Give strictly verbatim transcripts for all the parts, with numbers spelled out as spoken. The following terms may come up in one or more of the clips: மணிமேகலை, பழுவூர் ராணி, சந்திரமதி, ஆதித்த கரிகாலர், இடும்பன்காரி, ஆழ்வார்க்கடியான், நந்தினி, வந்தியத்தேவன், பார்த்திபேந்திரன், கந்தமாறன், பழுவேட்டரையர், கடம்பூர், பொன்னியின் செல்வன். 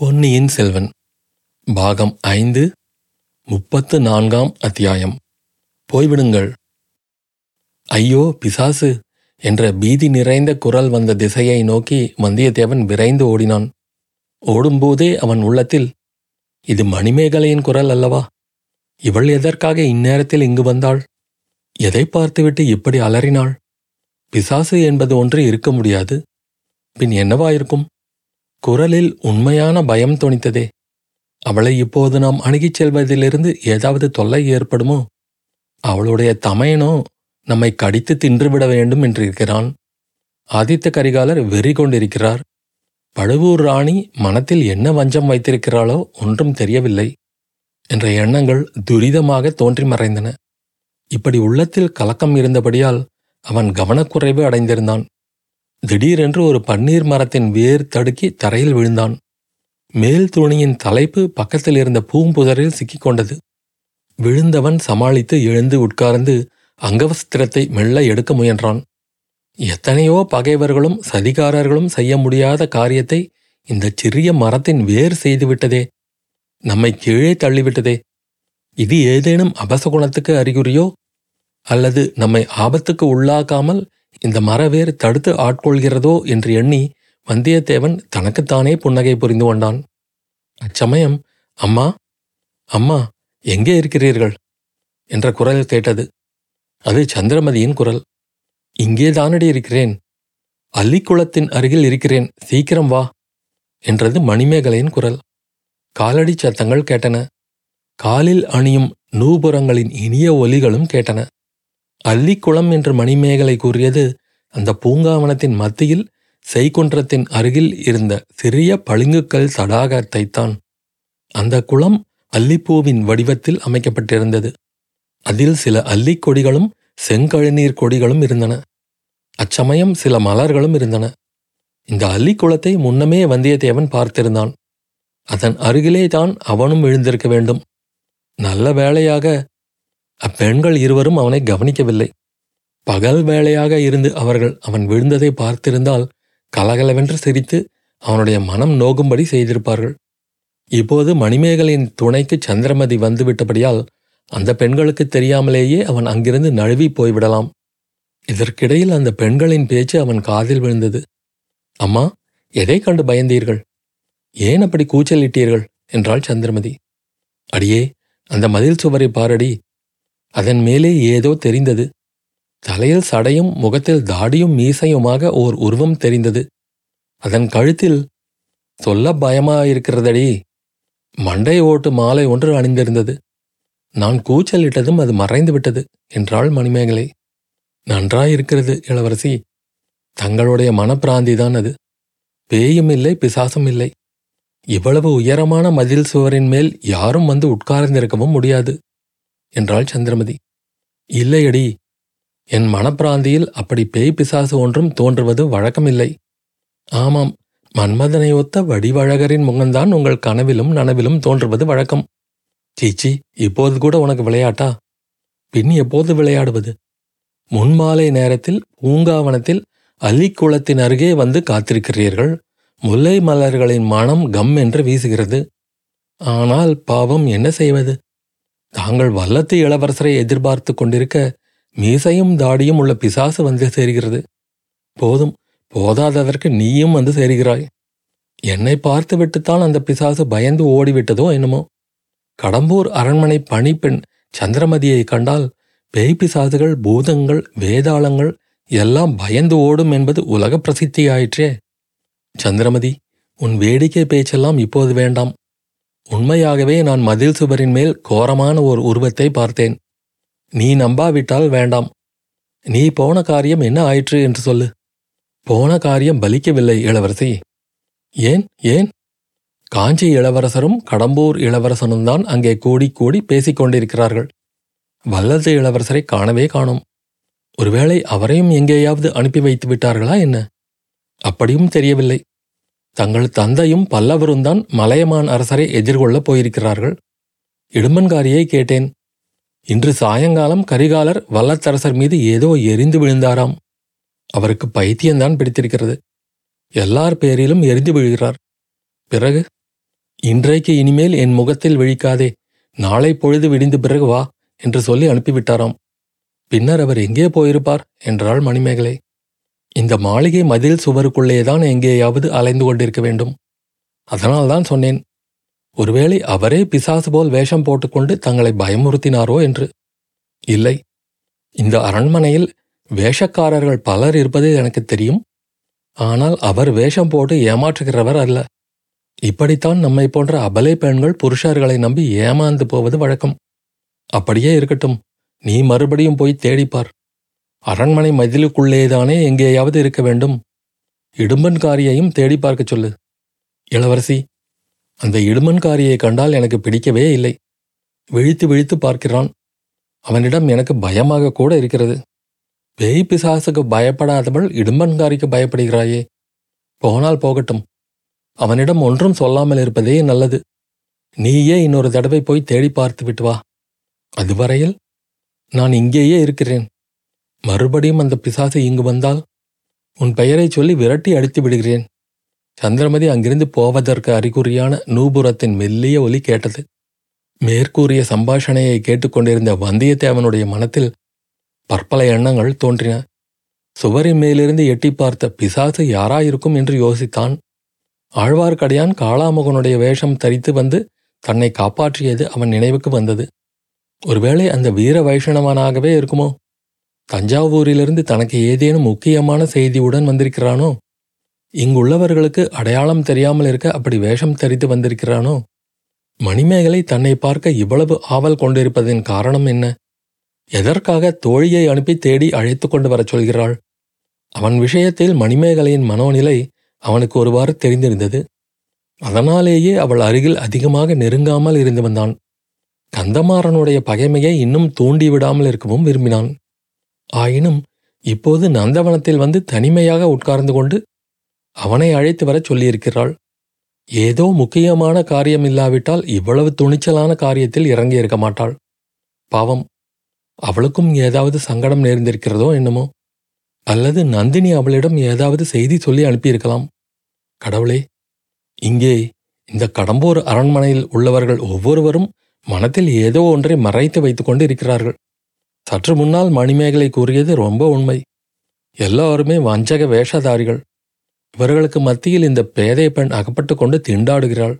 பொன்னியின் செல்வன் பாகம் ஐந்து முப்பத்து நான்காம் அத்தியாயம். போய்விடுங்கள். ஐயோ பிசாசு என்ற பீதி நிறைந்த குரல் வந்த திசையை நோக்கி வந்தியத்தேவன் விரைந்து ஓடினான். ஓடும்போதே அவன் உள்ளத்தில், இது மணிமேகலையின் குரல் அல்லவா? இவள் எதற்காக இந்நேரத்தில் இங்கு வந்தாள்? எதை பார்த்துவிட்டு இப்படி அலறினாள்? பிசாசு என்பது ஒன்று இருக்க முடியாது, பின் என்னவாயிருக்கும்? குரலில் உண்மையான பயம் தோணித்ததே. அவளை இப்போது நாம் அணுகிச் செல்வதிலிருந்து ஏதாவது தொல்லை ஏற்படுமோ? அவளுடைய தமையனோ நம்மை கடித்து தின்றுவிட வேண்டும் என்றிருக்கிறான். ஆதித்த கரிகாலர் வெறி கொண்டிருக்கிறார். பழுவூர் ராணி மனத்தில் என்ன வஞ்சம் வைத்திருக்கிறாளோ ஒன்றும் தெரியவில்லை என்ற எண்ணங்கள் துரிதமாக தோன்றி மறைந்தன. இப்படி உள்ளத்தில் கலக்கம் இருந்தபடியால் அவன் கவனக்குறைவு அடைந்திருந்தான். திடீரென்று ஒரு பன்னீர் மரத்தின் வேர் தடுக்கி தரையில் விழுந்தான். மேல் துணியின் தலைப்பு பக்கத்தில் இருந்த பூம்புதரில் சிக்கிக்கொண்டது. விழுந்தவன் சமாளித்து எழுந்து உட்கார்ந்து அங்கவஸ்திரத்தை மெல்ல எடுக்க முயன்றான். எத்தனையோ பகைவர்களும் சதிகாரர்களும் செய்ய முடியாத காரியத்தை இந்த சிறிய மரத்தின் வேர் செய்துவிட்டதே, நம்மை கீழே தள்ளிவிட்டதே. இது ஏதேனும் அபசகுணத்துக்கு அறிகுறியோ? அல்லது நம்மை ஆபத்துக்கு உள்ளாக்காமல் இந்த மரவேர் தடுத்து ஆட்கொள்கிறதோ என்று எண்ணி வந்தியத்தேவன் தனக்குத்தானே புன்னகை புரிந்து கொண்டான். அச்சமயம், அம்மா அம்மா எங்கே இருக்கிறீர்கள் என்ற குரல் கேட்டது. அது சந்திரமதியின் குரல். இங்கே தானடி இருக்கிறேன், அள்ளிக்குளத்தின் அருகில் இருக்கிறேன், சீக்கிரம் வா என்றது மணிமேகலையின் குரல். காலடி சத்தங்கள் கேட்டன. காலில் அணியும் நூபுரங்களின் இனிய ஒலிகளும் கேட்டன. அள்ளிக்குளம் என்று மணிமேகலை கூறியது அந்த பூங்காவனத்தின் மத்தியில் செய்குன்றத்தின் அருகில் இருந்த சிறிய பளிங்குக்கல் தடாகத்தைத்தான். அந்த குளம் அல்லிப்பூவின் வடிவத்தில் அமைக்கப்பட்டிருந்தது. அதில் சில அல்லிக்கொடிகளும் செங்கழுநீர் கொடிகளும் இருந்தன. அச்சமயம் சில மலர்களும் இருந்தன. இந்த அல்லிக்குளத்தை முன்னமே வந்தியத்தேவன் பார்த்திருந்தான். அதன் அருகிலே தான் அவனும் எழுந்திருக்க வேண்டும். நல்ல வேளையாக அப்பெண்கள் இருவரும் அவனை கவனிக்கவில்லை. பகல் வேளையாக இருந்து அவர்கள் அவன் விழுந்ததை பார்த்திருந்தால் கலகலவென்று சிரித்து அவனுடைய மனம் நோகும்படி செய்திருப்பார்கள். இப்போது மணிமேகலையின் துணைக்கு சந்திரமதி வந்துவிட்டபடியால் அந்த பெண்களுக்கு தெரியாமலேயே அவன் அங்கிருந்து நழுவி போய்விடலாம். இதற்கிடையில் அந்த பெண்களின் பேச்சு அவன் காதில் விழுந்தது. அம்மா, எதை கண்டு பயந்தீர்கள்? ஏன் அப்படி கூச்சலிட்டீர்கள் என்றாள் சந்திரமதி. அடியே, அந்த மதில் சுவரை பாரடி, அதன் மேலே ஏதோ தெரிந்தது. தலையில் சடையும் முகத்தில் தாடியும் மீசையுமாக ஓர் உருவம் தெரிந்தது. அதன் கழுத்தில், சொல்ல பயமாயிருக்கிறதடி, மண்டை ஓட்டு மாலை ஒன்று அணிந்திருந்தது. நான் கூச்சலிட்டதும் அது மறைந்து விட்டது என்றாள் மணிமேகலை. நன்றாயிருக்கிறது இளவரசி, தங்களுடைய மனப்பிராந்திதான் அது. பேயும் இல்லை, பிசாசும் இல்லை. இவ்வளவு உயரமான மதில் சுவரின் மேல் யாரும் வந்து உட்கார்ந்திருக்கவும் முடியாது என்றாள் சந்திரமதி. இல்லையடி, என் மனப்பிராந்தியில் அப்படி பேய் பிசாசு ஒன்றும் தோன்றுவது வழக்கமில்லை. ஆமாம், மன்மதனையொத்த வடிவழகரின் முகம்தான் உங்கள் கனவிலும் நனவிலும் தோன்றுவது வழக்கம். சீச்சி, இப்போது கூட உனக்கு விளையாட்டா? பின் எப்போது விளையாடுவது? முன்மாலை நேரத்தில் பூங்காவனத்தில் அலிக்குளத்தின் அருகே வந்து காத்திருக்கிறீர்கள். முல்லை மலர்களின் மனம் கம் என்று வீசுகிறது. ஆனால் பாவம், என்ன செய்வது? தாங்கள் வல்லத்து இளவரசரை எதிர்பார்த்து கொண்டிருக்க மீசையும் தாடியும் உள்ள பிசாசு வந்து சேருகிறது. போதும், போதாததற்கு நீயும் வந்து சேருகிறாய். என்னை பார்த்து விட்டுத்தான் அந்த பிசாசு பயந்து ஓடிவிட்டதோ என்னமோ. கடம்பூர் அரண்மனை பணிப்பெண் சந்திரமதியை கண்டால் பேய் பிசாசுகள், பூதங்கள், வேதாளங்கள் எல்லாம் பயந்து ஓடும் என்பது உலக பிரசித்தியாயிற்றே. சந்திரமதி, உன் வேடிக்கை பேச்செல்லாம் இப்போது வேண்டாம். உண்மையாகவே நான் மதில் சுவரின் மேல் கோரமான ஒரு உருவத்தை பார்த்தேன். நீ நம்பாவிட்டால் வேண்டாம். நீ போன காரியம் என்ன ஆயிற்று என்று சொல்லு. போன காரியம் பலிக்கவில்லை இளவரசி. ஏன் ஏன்? காஞ்சி இளவரசரும் கடம்பூர் இளவரசனும் தான் அங்கே கூடி கூடி பேசிக்கொண்டிருக்கிறார்கள். வல்லத்து இளவரசரை காணவே காணோம். ஒருவேளை அவரையும் எங்கேயாவது அனுப்பி வைத்து விட்டார்களா என்ன? அப்படியும் தெரியவில்லை. தங்கள் தந்தையும் பல்லவரும் தான் மலையமான் அரசரை எதிர்கொள்ளப் போயிருக்கிறார்கள். இடும்பன்காரியை கேட்டேன். இன்று சாயங்காலம் கரிகாலர் வல்லத்தரசர் மீது ஏதோ எரிந்து விழுந்தாராம். அவருக்கு பைத்தியம்தான் பிடித்திருக்கிறது. எல்லார் பேரிலும் எரிந்து விழுகிறார். பிறகு இன்றைக்கு இனிமேல் என் முகத்தில் விழிக்காதே, நாளை பொழுது விடிந்த பிறகு வா என்று சொல்லி அனுப்பிவிட்டாராம். பின்னர் அவர் எங்கே போயிருப்பார் என்றாள் மணிமேகலை. இந்த மாளிகை மதில் சுவருக்குள்ளேதான் எங்கேயாவது அலைந்து கொண்டிருக்க வேண்டும். அதனால்தான் சொன்னேன், ஒருவேளை அவரே பிசாசு போல் வேஷம் போட்டுக்கொண்டு தங்களை பயமுறுத்தினாரோ என்று. இல்லை, இந்த அரண்மனையில் வேஷக்காரர்கள் பலர் இருப்பது எனக்கு தெரியும். ஆனால் அவர் வேஷம் போட்டு ஏமாற்றுகிறவர் அல்ல. இப்படித்தான் நம்மை போன்ற அபலை பெண்கள் புருஷர்களை நம்பி ஏமாந்து போவது வழக்கம். அப்படியே இருக்கட்டும், நீ மறுபடியும் போய் தேடிப்பார். அரண்மனை மதிலுக்குள்ளேதானே எங்கேயாவது இருக்க வேண்டும். இடும்பன்காரியையும் தேடி பார்க்க சொல்லு. இளவரசி, அந்த இடுமன்காரியை கண்டால் எனக்கு பிடிக்கவே இல்லை. விழித்து விழித்து பார்க்கிறான். அவனிடம் எனக்கு பயமாக கூட இருக்கிறது. பேய் பிசாசுக்கு பயப்படாதவள் இடும்பன்காரிக்கு பயப்படுகிறாயே. போனால் போகட்டும், அவனிடம் ஒன்றும் சொல்லாமல் இருப்பதே நல்லது. நீயே இன்னொரு தடவை போய் தேடி பார்த்து விட்டு வா. அதுவரையில் நான் இங்கேயே இருக்கிறேன். மறுபடியும் அந்த பிசாசு இங்கு வந்தால் உன் பெயரை சொல்லி விரட்டி அடித்து விடுகிறேன். சந்திரமதி அங்கிருந்து போவதற்கு அறிகுறியான நூபுரத்தின் மெல்லிய ஒலி கேட்டது. மேற்கூறிய சம்பாஷணையை கேட்டுக்கொண்டிருந்த வந்தியத்தேவனுடைய மனத்தில் பற்பல எண்ணங்கள் தோன்றின. சுவரின் மேலிருந்து எட்டி பார்த்த பிசாசு யாராயிருக்கும் என்று யோசித்தான். ஆழ்வார்க்கடியான் காளாமுகனுடைய வேஷம் தரித்து வந்து தன்னை காப்பாற்றியது அவன் நினைவுக்கு வந்தது. ஒருவேளை அந்த வீர வைஷ்ணவனாகவே இருக்குமோ? தஞ்சாவூரிலிருந்து தனக்கு ஏதேனும் முக்கியமான செய்தியுடன் வந்திருக்கிறானோ? இங்குள்ளவர்களுக்கு அடையாளம் தெரியாமல் இருக்க அப்படி வேஷம் தரித்து வந்திருக்கிறானோ? மணிமேகலை தன்னை பார்க்க இவ்வளவு ஆவல் கொண்டிருப்பதின் காரணம் என்ன? எதற்காக தோழியை அனுப்பி தேடி அழைத்து கொண்டு வர சொல்கிறாள்? அவன் விஷயத்தில் மணிமேகலையின் மனோநிலை அவனுக்கு ஒருவாறு தெரிந்திருந்தது. அதனாலேயே அவள் அருகில் அதிகமாக நெருங்காமல் இருந்து வந்தான். கந்தமாறனுடைய பகைமையை இன்னும் தூண்டிவிடாமல் இருக்கவும் விரும்பினான். ஆயினும் இப்போது நந்தவனத்தில் வந்து தனிமையாக உட்கார்ந்து கொண்டு அவனை அழைத்து வர சொல்லியிருக்கிறாள். ஏதோ முக்கியமான காரியம் இல்லாவிட்டால் இவ்வளவு துணிச்சலான காரியத்தில் இறங்கியிருக்க மாட்டாள். பாவம், அவளுக்கும் ஏதாவது சங்கடம் நேர்ந்திருக்கிறதோ என்னமோ. அல்லது நந்தினி அவளிடம் ஏதாவது செய்தி சொல்லி அனுப்பியிருக்கலாம். கடவுளே, இங்கே இந்த கடம்பூர் அரண்மனையில் உள்ளவர்கள் ஒவ்வொருவரும் மனத்தில் ஏதோ ஒன்றை மறைத்து வைத்துக் கொண்டு இருக்கிறார்கள். சற்று முன்னால் மணிமேகலை கூறியது ரொம்ப உண்மை. எல்லாருமே வஞ்சக வேஷதாரிகள். இவர்களுக்கு மத்தியில் இந்த பேதை பெண் அகப்பட்டு கொண்டு திண்டாடுகிறாள்.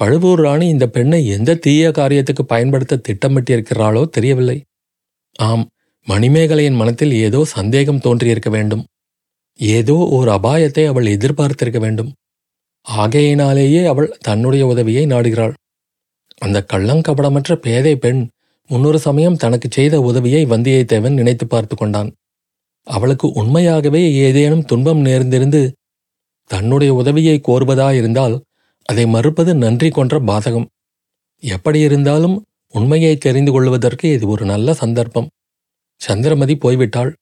பழுவூர் ராணி இந்த பெண்ணை எந்த தீய காரியத்துக்கு பயன்படுத்த திட்டமிட்டிருக்கிறாளோ தெரியவில்லை. ஆம், மணிமேகலையின் மனத்தில் ஏதோ சந்தேகம் தோன்றியிருக்க வேண்டும். ஏதோ ஓர் அபாயத்தை அவள் எதிர்பார்த்திருக்க வேண்டும். ஆகையினாலேயே அவள் தன்னுடைய உதவியை நாடுகிறாள். அந்த கள்ளங்கபடமற்ற பேதை பெண் முன்னொரு சமயம் தனக்கு செய்த உதவியை வந்தியத்தேவன் நினைத்து பார்த்து கொண்டான். அவளுக்கு உண்மையாகவே ஏதேனும் துன்பம் நேர்ந்திருந்து தன்னுடைய உதவியை கோருவதாயிருந்தால் அதை மறுப்பது நன்றி கொன்ற பாதகம். எப்படியிருந்தாலும் உண்மையை தெரிந்து கொள்வதற்கு இது ஒரு நல்ல சந்தர்ப்பம். சந்திரமதி போய்விட்டாள்.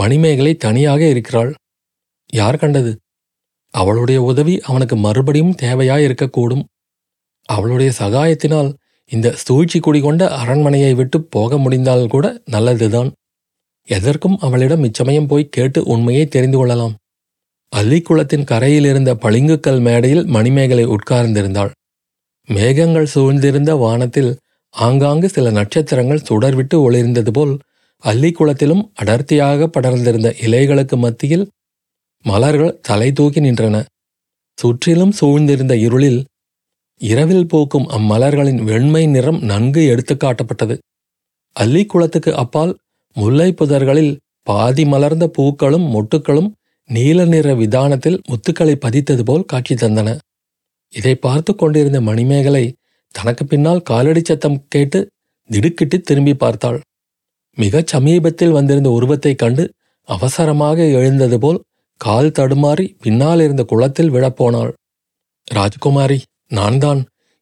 மணிமேகலை தனியாக இருக்கிறாள். யார் கண்டது? அவளுடைய உதவி அவனுக்கு மறுபடியும் தேவையாயிருக்கக்கூடும். அவளுடைய சகாயத்தினால் இந்த சூழ்ச்சி குடிகொண்ட அரண்மனையை விட்டு போக முடிந்தால் கூட நல்லதுதான். எதற்கும் அவளிடம் இச்சமயம் போய் கேட்டு உண்மையை தெரிந்து கொள்ளலாம். அள்ளிக்குளத்தின் கரையிலிருந்த பளிங்குக்கல் மேடையில் மணிமேகலை உட்கார்ந்திருந்தாள். மேகங்கள் சூழ்ந்திருந்த வானத்தில் ஆங்காங்கு சில நட்சத்திரங்கள் சுடர்விட்டு ஒளிர்ந்தது போல் அள்ளிக்குளத்திலும் அடர்த்தியாக படர்ந்திருந்த இலைகளுக்கு மத்தியில் மலர்கள் தலை தூக்கி நின்றன. சுற்றிலும் சூழ்ந்திருந்த இருளில் இரவில் பூக்கும் அம்மலர்களின் வெண்மை நிறம் நன்கு எடுத்து காட்டப்பட்டது. அள்ளிக்குளத்துக்கு அப்பால் முல்லை புதர்களில் பாதி மலர்ந்த பூக்களும் மொட்டுக்களும் நீல நிற விதானத்தில் முத்துக்களை பதித்தது போல் காட்சி தந்தன. இதை பார்த்து கொண்டிருந்த மணிமேகலை தனக்கு பின்னால் காலடி சத்தம் கேட்டு திடுக்கிட்டு திரும்பி பார்த்தாள். மிகச் சமீபத்தில் வந்திருந்த உருவத்தை கண்டு அவசரமாக எழுந்தது போல் கால் தடுமாறி பின்னால் இருந்த குளத்தில் விழப்போனாள். ராஜகுமாரி, நான் தான்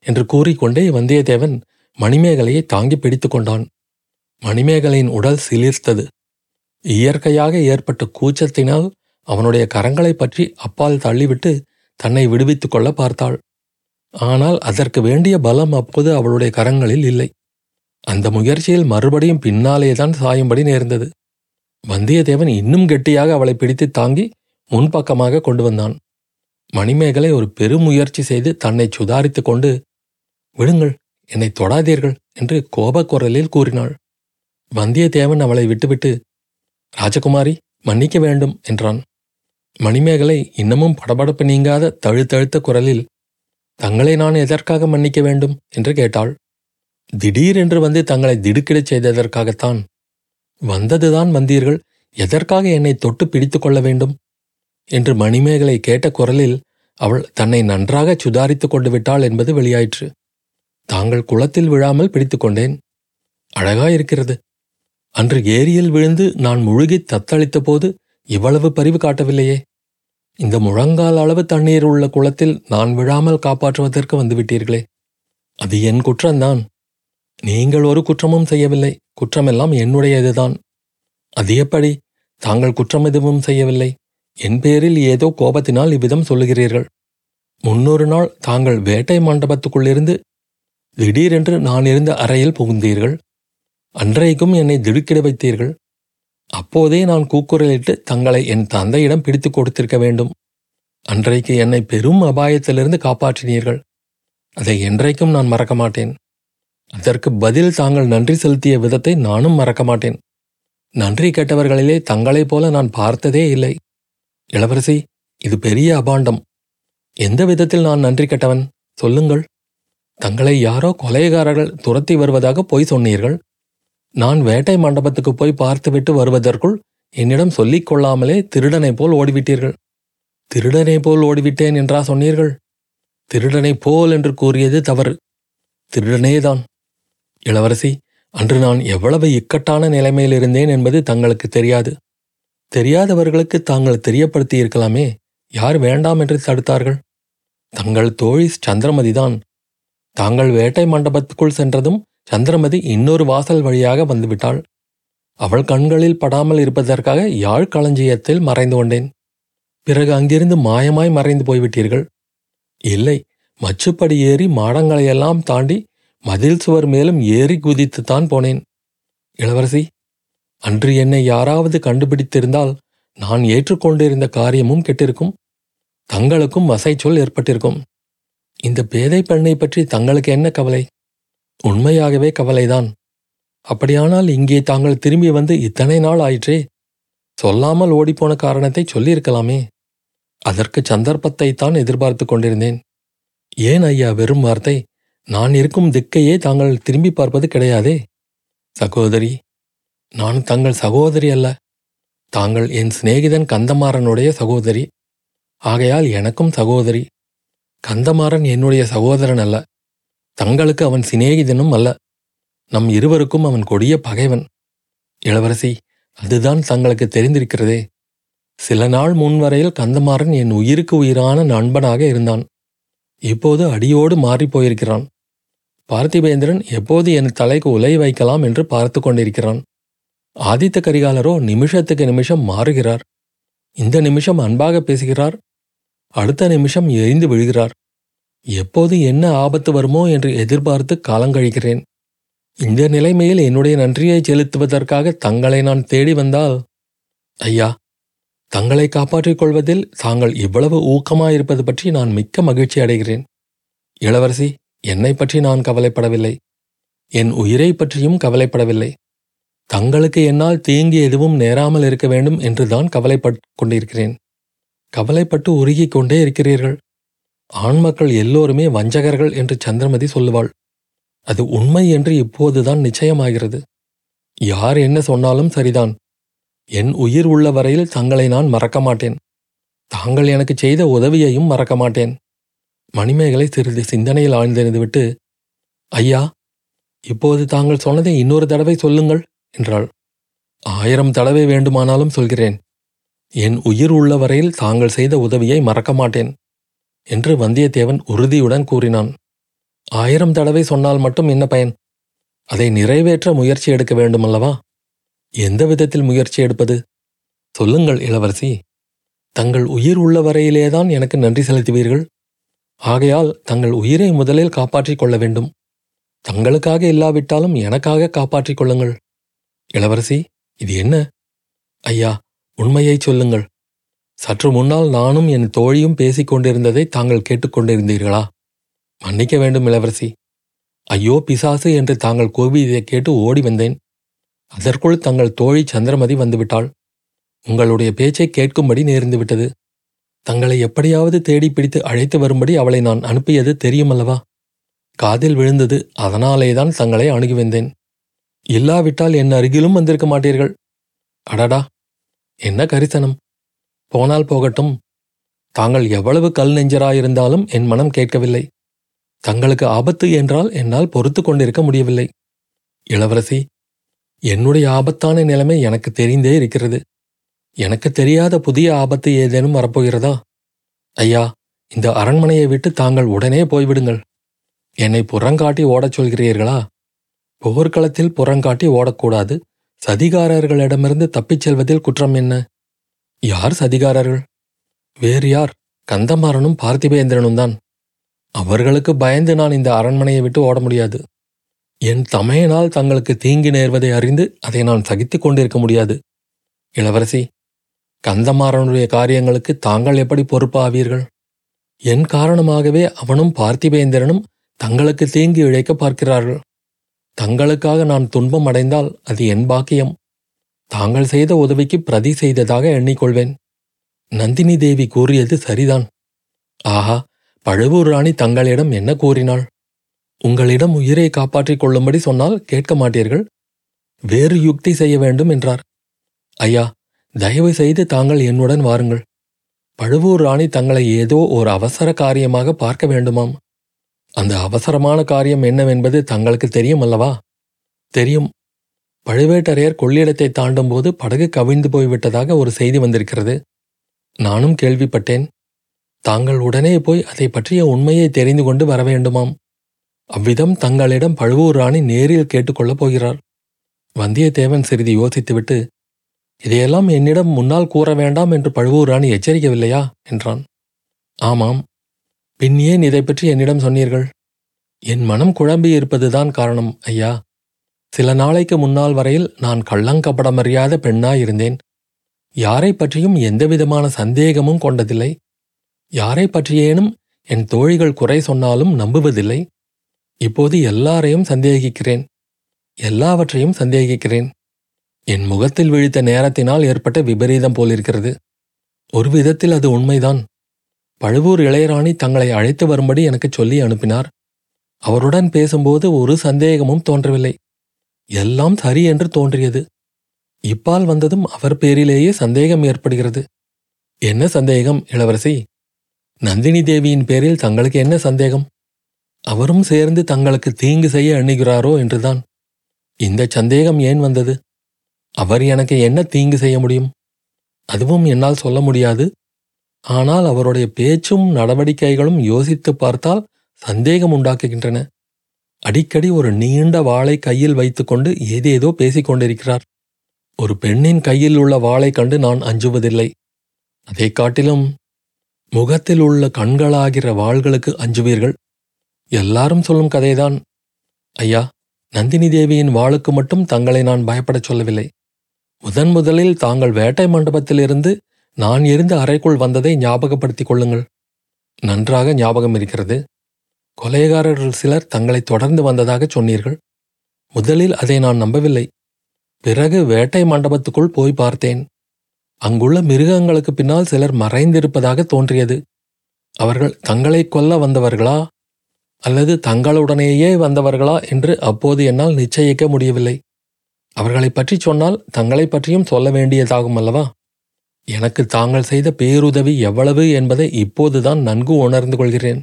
என்று கூறிக்கொண்டே வந்தியத்தேவன் மணிமேகலையை தாங்கி பிடித்து கொண்டான். மணிமேகலையின் உடல் சிலிர்த்தது. இயற்கையாக ஏற்பட்ட கூச்சத்தினால் அவனுடைய கரங்களை பற்றி அப்பால் தள்ளிவிட்டு தன்னை விடுவித்துக் கொள்ள பார்த்தாள். ஆனால் அதற்கு வேண்டிய பலம் அப்போது அவளுடைய கரங்களில் இல்லை. அந்த முயற்சியில் மறுபடியும் பின்னாலேதான் சாயும்படி நேர்ந்தது. வந்தியத்தேவன் இன்னும் கெட்டியாக அவளை பிடித்து தாங்கி முன்பக்கமாக கொண்டு வந்தான். மணிமேகலை ஒரு பெருமுயற்சி செய்து தன்னை சுதாரித்து கொண்டு, விடுங்கள், என்னை தொடாதீர்கள் என்று கோபக்குரலில் கூறினாள். வந்தியத்தேவன் அவளை விட்டுவிட்டு, ராஜகுமாரி, மன்னிக்க வேண்டும் என்றான். மணிமேகலை இன்னமும் படபடப்பு நீங்காத தழுத்தழுத்த குரலில், தங்களை நான் எதற்காக மன்னிக்க வேண்டும் என்று கேட்டாள். திடீரென்று வந்து தங்களை திடுக்கிடச் செய்ததற்காகத்தான். வந்ததுதான் வந்தீர்கள், எதற்காக என்னை தொட்டு பிடித்து கொள்ள வேண்டும் என்று மணிமேகலை கேட்ட குரலில் அவள் தன்னை நன்றாக சுதாரித்து கொண்டு விட்டாள் என்பது வெளியாயிற்று. தாங்கள் குளத்தில் விழாமல் பிடித்து கொண்டேன். அழகாயிருக்கிறது. அன்று ஏரியில் விழுந்து நான் முழுகி தத்தளித்த போது இவ்வளவு பரிவு காட்டவில்லையே. இந்த முழங்கால் அளவு தண்ணீர் உள்ள குளத்தில் நான் விழாமல் காப்பாற்றுவதற்கு வந்துவிட்டீர்களே. அது என் குற்றம்தான். நீங்கள் ஒரு குற்றமும் செய்யவில்லை. குற்றமெல்லாம் என்னுடையதுதான். அது எப்படி? தாங்கள் குற்றம் எதுவும் செய்யவில்லை. என் பேரில் ஏதோ கோபத்தினால் இவ்விதம் சொல்லுகிறீர்கள். முன்னொரு நாள் தாங்கள் வேட்டை மண்டபத்துக்குள்ளிருந்து திடீரென்று நான் இருந்த அறையில் புகுந்தீர்கள். அன்றைக்கும் என்னை திடுக்கிட வைத்தீர்கள். அப்போதே நான் கூக்குரலிட்டு தங்களை என் தந்தையிடம் பிடித்து கொடுத்திருக்க வேண்டும். அன்றைக்கு என்னை பெரும் அபாயத்திலிருந்து காப்பாற்றினீர்கள். அதை என்றைக்கும் நான் மறக்க மாட்டேன். அதற்கு பதில் தாங்கள் நன்றி செலுத்திய விதத்தை நானும் மறக்க மாட்டேன். நன்றி கேட்டவர்களிலே தங்களைப் போல நான் பார்த்ததே இல்லை. இளவரசி, இது பெரிய அபாண்டம். எந்த விதத்தில் நான் நன்றி கேட்டவன்? சொல்லுங்கள். தங்களை யாரோ கொலைகாரர்கள் துரத்தி வருவதாக போய் சொன்னீர்கள். நான் வேட்டை மண்டபத்துக்கு போய் பார்த்துவிட்டு வருவதற்குள் என்னிடம் சொல்லிக் கொள்ளாமலே திருடனை போல் ஓடிவிட்டீர்கள். திருடனை போல் ஓடிவிட்டேன் என்றா சொன்னீர்கள்? திருடனை போல் என்று கூறியது தவறு. திருடனேதான். இளவரசி, அன்று நான் எவ்வளவு இக்கட்டான நிலைமையில் இருந்தேன் என்பது தங்களுக்கு தெரியாது. தெரியாதவர்களுக்கு தாங்கள் தெரியப்படுத்தியிருக்கலாமே. யார் வேண்டாம் என்று தடுத்தார்கள்? தங்கள் தோழி சந்திரமதிதான். தாங்கள் வேட்டை மண்டபத்துக்குள் சென்றதும் சந்திரமதி இன்னொரு வாசல் வழியாக வந்துவிட்டாள். அவள் கண்களில் படாமல் இருப்பதற்காக யாழ் களஞ்சியத்தில் மறைந்து கொண்டேன். பிறகு அங்கிருந்து மாயமாய் மறைந்து போய்விட்டீர்கள். இல்லை, மச்சுப்படி ஏறி மாடங்களையெல்லாம் தாண்டி மதில் சுவர் மேலும் ஏறி குதித்துத்தான் போனேன். இளவரசி, அன்று என்னை யாராவது கண்டுபிடித்திருந்தால் நான் ஏற்றுக்கொண்டிருந்த காரியமும் கெட்டிருக்கும். தங்களுக்கும் வசைச்சொல் ஏற்பட்டிருக்கும். இந்த பேதை பெண்ணை பற்றி தங்களுக்கு என்ன கவலை? உண்மையாகவே கவலைதான். அப்படியானால் இங்கே தாங்கள் திரும்பி வந்து இத்தனை நாள் ஆயிற்றே, சொல்லாமல் ஓடிப்போன காரணத்தை சொல்லியிருக்கலாமே. அதற்கு சந்தர்ப்பத்தைத்தான் எதிர்பார்த்து கொண்டிருந்தேன். ஏன் ஐயா வெறும் வார்த்தை? நான் இருக்கும் திக்கையே தாங்கள் திரும்பி பார்ப்பது கிடையாதே. சகோதரி, நான் தங்கள் சகோதரி அல்ல. தாங்கள் என் சிநேகிதன் கந்தமாறனுடைய சகோதரி. ஆகையால் எனக்கும் சகோதரி. கந்தமாறன் என்னுடைய சகோதரன் அல்ல. தங்களுக்கு அவன் சிநேகிதனும் அல்ல. நம் இருவருக்கும் அவன் கொடிய பகைவன். இளவரசி, அதுதான் தங்களுக்கு தெரிந்திருக்கிறதே. சில நாள் முன்வரையில் கந்தமாறன் என் உயிருக்கு உயிரான நண்பனாக இருந்தான். இப்போது அடியோடு மாறிப்போயிருக்கிறான். பார்த்திபேந்திரன் எப்போது என் தலைக்கு உலை வைக்கலாம் என்று பார்த்து கொண்டிருக்கிறான். ஆதித்த கரிகாலரோ நிமிஷத்துக்கு நிமிஷம் மாறுகிறார். இந்த நிமிஷம் அன்பாக பேசுகிறார், அடுத்த நிமிஷம் எரிந்து விழுகிறார். எப்போது என்ன ஆபத்து வருமோ என்று எதிர்பார்த்து காலங்கழிக்கிறேன். இந்த நிலைமையில் என்னுடைய நன்றியை செலுத்துவதற்காக தங்களை நான் தேடி வந்தால், ஐயா, தங்களை காப்பாற்றிக் கொள்வதில் தாங்கள் இவ்வளவு ஊக்கமாயிருப்பது பற்றி நான் மிக்க மகிழ்ச்சி அடைகிறேன். இளவரசி, என்னை பற்றி நான் கவலைப்படவில்லை. என் உயிரை பற்றியும் கவலைப்படவில்லை. தங்களுக்கு என்னால் தீங்கு எதுவும் நேராமல் இருக்க வேண்டும் என்றுதான் கவலைப்பட்டு கொண்டிருக்கிறேன். கவலைப்பட்டு உருகிக் கொண்டே இருக்கிறீர்கள். ஆண்மக்கள் எல்லோருமே வஞ்சகர்கள் என்று சந்திரமதி சொல்லுவாள். அது உண்மை என்று இப்போதுதான் நிச்சயமாகிறது. யார் என்ன சொன்னாலும் சரிதான். என் உயிர் உள்ள வரையில் தங்களை நான் மறக்க மாட்டேன். தாங்கள் எனக்கு செய்த உதவியையும் மறக்க மாட்டேன். மணிமேகலை சிறிது சிந்தனையில் ஆழ்ந்தெறிந்துவிட்டு, ஐயா, இப்போது தாங்கள் சொன்னதை இன்னொரு தடவை சொல்லுங்கள் என்றாள். ஆயிரம் தடவை வேண்டுமானாலும் சொல்கிறேன். என் உயிர் உள்ள வரையில் தாங்கள் செய்த உதவியை மறக்க மாட்டேன் என்று வந்தியத்தேவன் உறுதியுடன் கூறினான். ஆயிரம் தடவை சொன்னால் மட்டும் என்ன பயன்? அதை நிறைவேற்ற முயற்சி எடுக்க வேண்டுமல்லவா? எந்த விதத்தில் முயற்சி எடுப்பது? சொல்லுங்கள் இளவரசி. தங்கள் உயிர் உள்ள வரையிலேதான் எனக்கு நன்றி செலுத்துவீர்கள். ஆகையால் தங்கள் உயிரை முதலில் காப்பாற்றிக் கொள்ள வேண்டும். தங்களுக்காக இல்லாவிட்டாலும் எனக்காக காப்பாற்றிக் கொள்ளுங்கள். இளவரசி, இது என்ன? ஐயா, உண்மையை சொல்லுங்கள். சற்று முன்னால் நானும் என் தோழியும் பேசிக்கொண்டிருந்ததை தாங்கள் கேட்டுக்கொண்டிருந்தீர்களா? மன்னிக்க வேண்டும் இளவரசி, ஐயோ பிசாசு என்று தாங்கள் கூவியதை கேட்டு ஓடி வந்தேன். அதற்குள் தங்கள் தோழி சந்திரமதி வந்துவிட்டாள். உங்களுடைய பேச்சை கேட்கும்படி நேர்ந்துவிட்டது. தங்களை எப்படியாவது தேடி பிடித்து அழைத்து வரும்படி அவளை நான் அனுப்பியது தெரியுமல்லவா? காதில் விழுந்தது, அதனாலேதான் தங்களை அணுகி வந்தேன். இல்லாவிட்டால் என் அருகிலும் வந்திருக்க மாட்டீர்கள். அடடா, என்ன கரிசனம்! போனால் போகட்டும், தாங்கள் எவ்வளவு கல் நெஞ்சராயிருந்தாலும் என் மனம் கேட்கவில்லை. தங்களுக்கு ஆபத்து என்றால் என்னால் பொறுத்து கொண்டிருக்க முடியவில்லை. இளவரசி, என்னுடைய ஆபத்தான நிலைமை எனக்கு தெரிந்தே இருக்கிறது. எனக்கு தெரியாத புதிய ஆபத்து ஏதேனும் வரப்போகிறதா? ஐயா, இந்த அரண்மனையை விட்டு தாங்கள் உடனே போய்விடுங்கள். என்னை புறங்காட்டி ஓடச் சொல்கிறீர்களா? போர்க்களத்தில் புறங்காட்டி ஓடக்கூடாது. சதிகாரர்களிடமிருந்து தப்பிச் செல்வதில் குற்றம் என்ன? யார் சதிகாரர்கள்? வேறு யார்? கந்தமாறனும் பார்த்திபேந்திரனும் தான். அவர்களுக்கு பயந்து நான் இந்த அரண்மனையை விட்டு ஓட முடியாது. என் தமையனால் தங்களுக்கு தீங்கி நேர்வதை அறிந்து அதை நான் சகித்து கொண்டிருக்க முடியாது. இளவரசி, கந்தமாறனுடைய காரியங்களுக்கு தாங்கள் எப்படி பொறுப்பாவீர்கள்? என் காரணமாகவே அவனும் பார்த்திபேந்திரனும் தங்களுக்கு தீங்கி இழைக்க பார்க்கிறார்கள். தங்களுக்காக நான் துன்பம் அடைந்தால் அது என் பாக்கியம். தாங்கள் செய்த உதவிக்கு பிரதி செய்ததாக எண்ணிக்கொள்வேன். நந்தினி தேவி கூறியது சரிதான். ஆஹா, பழுவூர் ராணி தங்களிடம் என்ன கூறினாள்? உங்களிடம் உயிரை காப்பாற்றிக் கொள்ளும்படி சொன்னால் கேட்க மாட்டீர்கள், வேறு யுக்தி செய்ய வேண்டும் என்றார். ஐயா, தயவு செய்து தாங்கள் என்னுடன் வாருங்கள். பழுவூர் ராணி தங்களை ஏதோ ஒரு அவசர காரியமாக பார்க்க வேண்டுமாம். அந்த அவசரமான காரியம் என்னவென்பது தங்களுக்கு தெரியும் அல்லவா? தெரியும். பழுவேட்டரையர் கொள்ளிடத்தை தாண்டும் போது படகு கவிழ்ந்து போய்விட்டதாக ஒரு செய்தி வந்திருக்கிறது. நானும் கேள்விப்பட்டேன். தாங்கள் உடனே போய் அதை பற்றிய உண்மையை தெரிந்து கொண்டு வர வேண்டுமாம். அவ்விதம் தங்களிடம் பழுவூர் ராணி நேரில் கேட்டுக்கொள்ளப் போகிறார். வந்தியத்தேவன் சிறிது யோசித்துவிட்டு, இதையெல்லாம் என்னிடம் முன்னால் கூற வேண்டாம் என்று பழுவூர் ராணி எச்சரிக்கவில்லையா என்றான். ஆமாம், பின் ஏன் இதை பற்றி என்னிடம் சொன்னீர்கள்? என் மனம் குழம்பியிருப்பதுதான் காரணம் ஐயா. சில நாளைக்கு முன்னால் வரையில் நான் கள்ளங்கப்படமறியாத பெண்ணாயிருந்தேன். யாரை பற்றியும் எந்தவிதமான சந்தேகமும் கொண்டதில்லை. யாரை பற்றியேனும் என் தோழிகள் குறை சொன்னாலும் நம்புவதில்லை. இப்போது எல்லாரையும் சந்தேகிக்கிறேன், எல்லாவற்றையும் சந்தேகிக்கிறேன். என் முகத்தில் விழித்த நேரத்தினால் ஏற்பட்ட விபரீதம் போலிருக்கிறது. ஒரு விதத்தில் அது உண்மைதான். பழுவூர் இளையராணி தங்களை அழைத்து வரும்படி எனக்கு சொல்லி அனுப்பினார். அவருடன் பேசும்போது ஒரு சந்தேகமும் தோன்றவில்லை. எல்லாம் சரி என்று தோன்றியது. இப்பால் வந்ததும் அவர் பேரிலேயே சந்தேகம் ஏற்படுகிறது. என்ன சந்தேகம் இளவரசி? நந்தினி தேவியின் பேரில் தங்களுக்கு என்ன சந்தேகம்? அவரும் சேர்ந்து தங்களுக்கு தீங்கு செய்ய எண்ணுகிறாரோ என்றுதான். இந்த சந்தேகம் ஏன் வந்தது? அவர் எனக்கு என்ன தீங்கு செய்ய முடியும்? அதுவும் என்னால் சொல்ல முடியாது. ஆனால் அவருடைய பேச்சும் நடவடிக்கைகளும் யோசித்து பார்த்தால் சந்தேகம் உண்டாக்குகின்றன. அடிக்கடி ஒரு நீண்ட வாளை கையில் வைத்துக்கொண்டு ஏதேதோ பேசிக்கொண்டிருக்கிறார். ஒரு பெண்ணின் கையில் உள்ள வாளை கண்டு நான் அஞ்சுவதில்லை. அதை காட்டிலும் முகத்தில் உள்ள கண்களாகிற வாள்களுக்கு அஞ்சுவீர்கள். எல்லாரும் சொல்லும் கதைதான் ஐயா. நந்தினி தேவியின் வாளுக்கு மட்டும் தங்களை நான் பயப்படச் சொல்லவில்லை. முதன் முதலில் தாங்கள் வேட்டை மண்டபத்திலிருந்து நான் இருந்த அறைக்குள் வந்ததை ஞாபகப்படுத்திக் கொள்ளுங்கள். நன்றாக ஞாபகம் இருக்கிறது. கொலைகாரர்கள் சிலர் தங்களை தொடர்ந்து வந்ததாக சொன்னீர்கள். முதலில் அதை நான் நம்பவில்லை. பிறகு வேட்டை மண்டபத்துக்குள் போய் பார்த்தேன். அங்குள்ள மிருகங்களுக்கு பின்னால் சிலர் மறைந்திருப்பதாக தோன்றியது. அவர்கள் தங்களை கொல்ல வந்தவர்களா அல்லது தங்களுடனேயே வந்தவர்களா என்று அப்போது என்னால் நிச்சயிக்க முடியவில்லை. அவர்களை பற்றி சொன்னால் தங்களை பற்றியும் சொல்ல வேண்டியதாகும் அல்லவா? எனக்கு தாங்கள் செய்த பேருதவி எவ்வளவு என்பதை இப்போதுதான் நன்கு உணர்ந்து கொள்கிறேன்.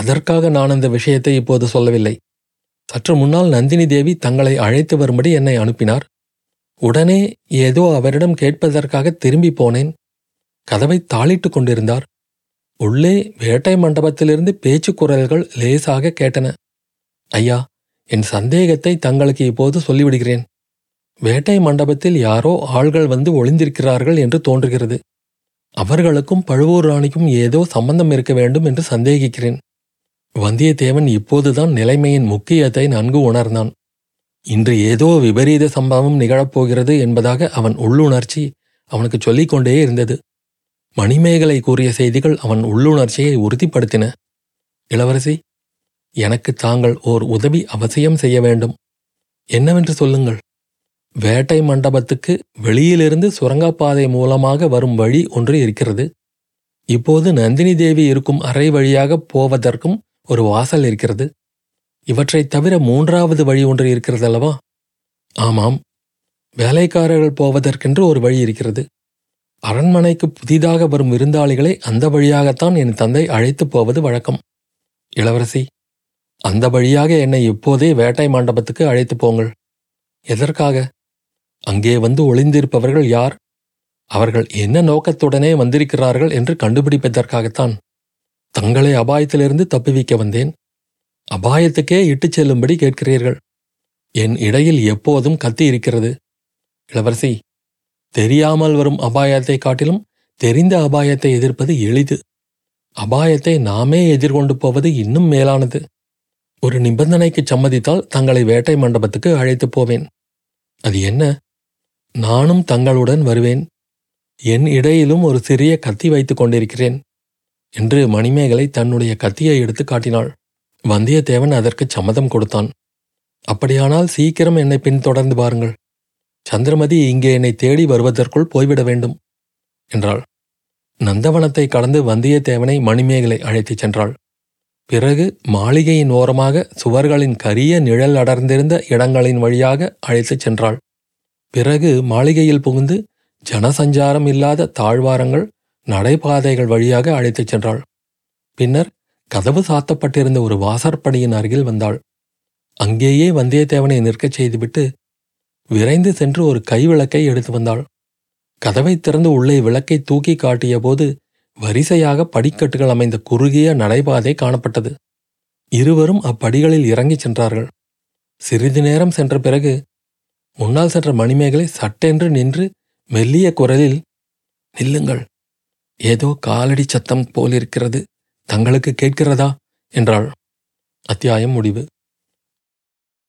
அதற்காக நான் அந்த விஷயத்தை இப்போது சொல்லவில்லை. சற்று முன்னால் நந்தினி தேவி தங்களை அழைத்து வரும்படி என்னை அனுப்பினார். உடனே ஏதோ அவரிடம் கேட்பதற்காக திரும்பி போனேன். கதவை தாளிட்டு கொண்டிருந்தார். உள்ளே வேட்டை மண்டபத்திலிருந்து பேச்சு குரல்கள் லேசாக கேட்டன. ஐயா, என் சந்தேகத்தை தங்களுக்கு இப்போது சொல்லிவிடுகிறேன். வேட்டை மண்டபத்தில் யாரோ ஆள்கள் வந்து ஒளிந்திருக்கிறார்கள் என்று தோன்றுகிறது. அவர்களுக்கும் பழுவூர் ராணிக்கும் ஏதோ சம்பந்தம் இருக்க வேண்டும் என்று சந்தேகிக்கிறேன். வந்தியத்தேவன் இப்போதுதான் நிலைமையின் முக்கியத்தை நன்கு உணர்ந்தான். இன்று ஏதோ விபரீத சம்பவம் நிகழப்போகிறது என்பதாக அவன் உள்ளுணர்ச்சி அவனுக்கு சொல்லிக்கொண்டே இருந்தது. மணிமேகலை கூறிய செய்திகள் அவன் உள்ளுணர்ச்சியை உறுதிப்படுத்தின. இளவரசி, எனக்கு தாங்கள் ஓர் உதவி அவசியம் செய்ய வேண்டும். என்னவென்று சொல்லுங்கள். வேட்டை மண்டபத்துக்கு வெளியிலிருந்து சுரங்கப்பாதை மூலமாக வரும் வழி ஒன்று இருக்கிறது. இப்போது நந்தினி தேவி இருக்கும் அறை வழியாக போவதற்கும் ஒரு வாசல் இருக்கிறது. இவற்றை தவிர மூன்றாவது வழி ஒன்று இருக்கிறது அல்லவா? ஆமாம், வேலைக்காரர்கள் போவதற்கென்று ஒரு வழி இருக்கிறது. அரண்மனைக்கு புதிதாக வரும் விருந்தாளிகளை அந்த வழியாகத்தான் என் தந்தை அழைத்து போவது வழக்கம். இளவரசி, அந்த வழியாக என்னை இப்போதே வேட்டை மண்டபத்துக்கு அழைத்து போங்கள். எதற்காக? அங்கே வந்து ஒளிந்திருப்பவர்கள் யார், அவர்கள் என்ன நோக்கத்துடனே வந்திருக்கிறார்கள் என்று கண்டுபிடிப்பதற்காகத்தான். தங்களை அபாயத்திலிருந்து தப்புவிக்க வந்தேன். அபாயத்துக்கே இட்டுச் செல்லும்படி கேட்கிறீர்கள். என் இடையில் எப்போதும் கத்தி இருக்கிறது. இளவரசி, தெரியாமல் வரும் அபாயத்தை காட்டிலும் தெரிந்த அபாயத்தை எதிர்ப்பது எளிது. அபாயத்தை நாமே எதிர்கொண்டு போவது இன்னும் மேலானது. ஒரு நிபந்தனைக்கு சம்மதித்தால் தங்களை வேட்டை மண்டபத்துக்கு அழைத்து போவேன். அது என்ன? நானும் தங்களுடன் வருவேன். என் இடையிலும் ஒரு சிறிய கத்தி வைத்து கொண்டிருக்கிறேன் என்று மணிமேகலை தன்னுடைய கத்தியை எடுத்து காட்டினாள். வந்தியத்தேவன் அதற்கு சம்மதம் கொடுத்தான். அப்படியானால் சீக்கிரம் என்னை பின்தொடர்ந்து பாருங்கள். சந்திரமதி இங்கே என்னை தேடி வருவதற்குள் போய்விட வேண்டும் என்றாள். நந்தவனத்தை கடந்து வந்தியத்தேவனை மணிமேகலை அழைத்துச் சென்றாள். பிறகு மாளிகையின் ஓரமாக சுவர்களின் கரிய நிழல் அடர்ந்திருந்த இடங்களின் வழியாக அழைத்துச் சென்றாள். பிறகு மாளிகையில் புகுந்து ஜனசஞ்சாரம் இல்லாத தாழ்வாரங்கள், நடைபாதைகள் வழியாக அழைத்துச் சென்றாள். பின்னர் கதவு சாத்தப்பட்டிருந்த ஒரு வாசற்படியின் அருகில் வந்தாள். அங்கேயே வந்தியத்தேவனை நிற்கச் செய்துவிட்டு விரைந்து சென்று ஒரு கைவிளக்கை எடுத்து வந்தாள். கதவை திறந்து உள்ளே விளக்கை தூக்கி காட்டிய போது வரிசையாக படிக்கட்டுகள் அமைந்த குறுகிய நடைபாதை காணப்பட்டது. இருவரும் அப்படிகளில் இறங்கிச் சென்றார்கள். சிறிது நேரம் சென்ற பிறகு முன்னால் சென்ற மணிமேகலை சட்டென்று நின்று மெல்லிய குரலில், நில்லுங்கள், ஏதோ காலடி சத்தம் போலிருக்கிறது, தங்களுக்கு கேட்கிறதா என்றாள். அத்தியாயம் முடிவு.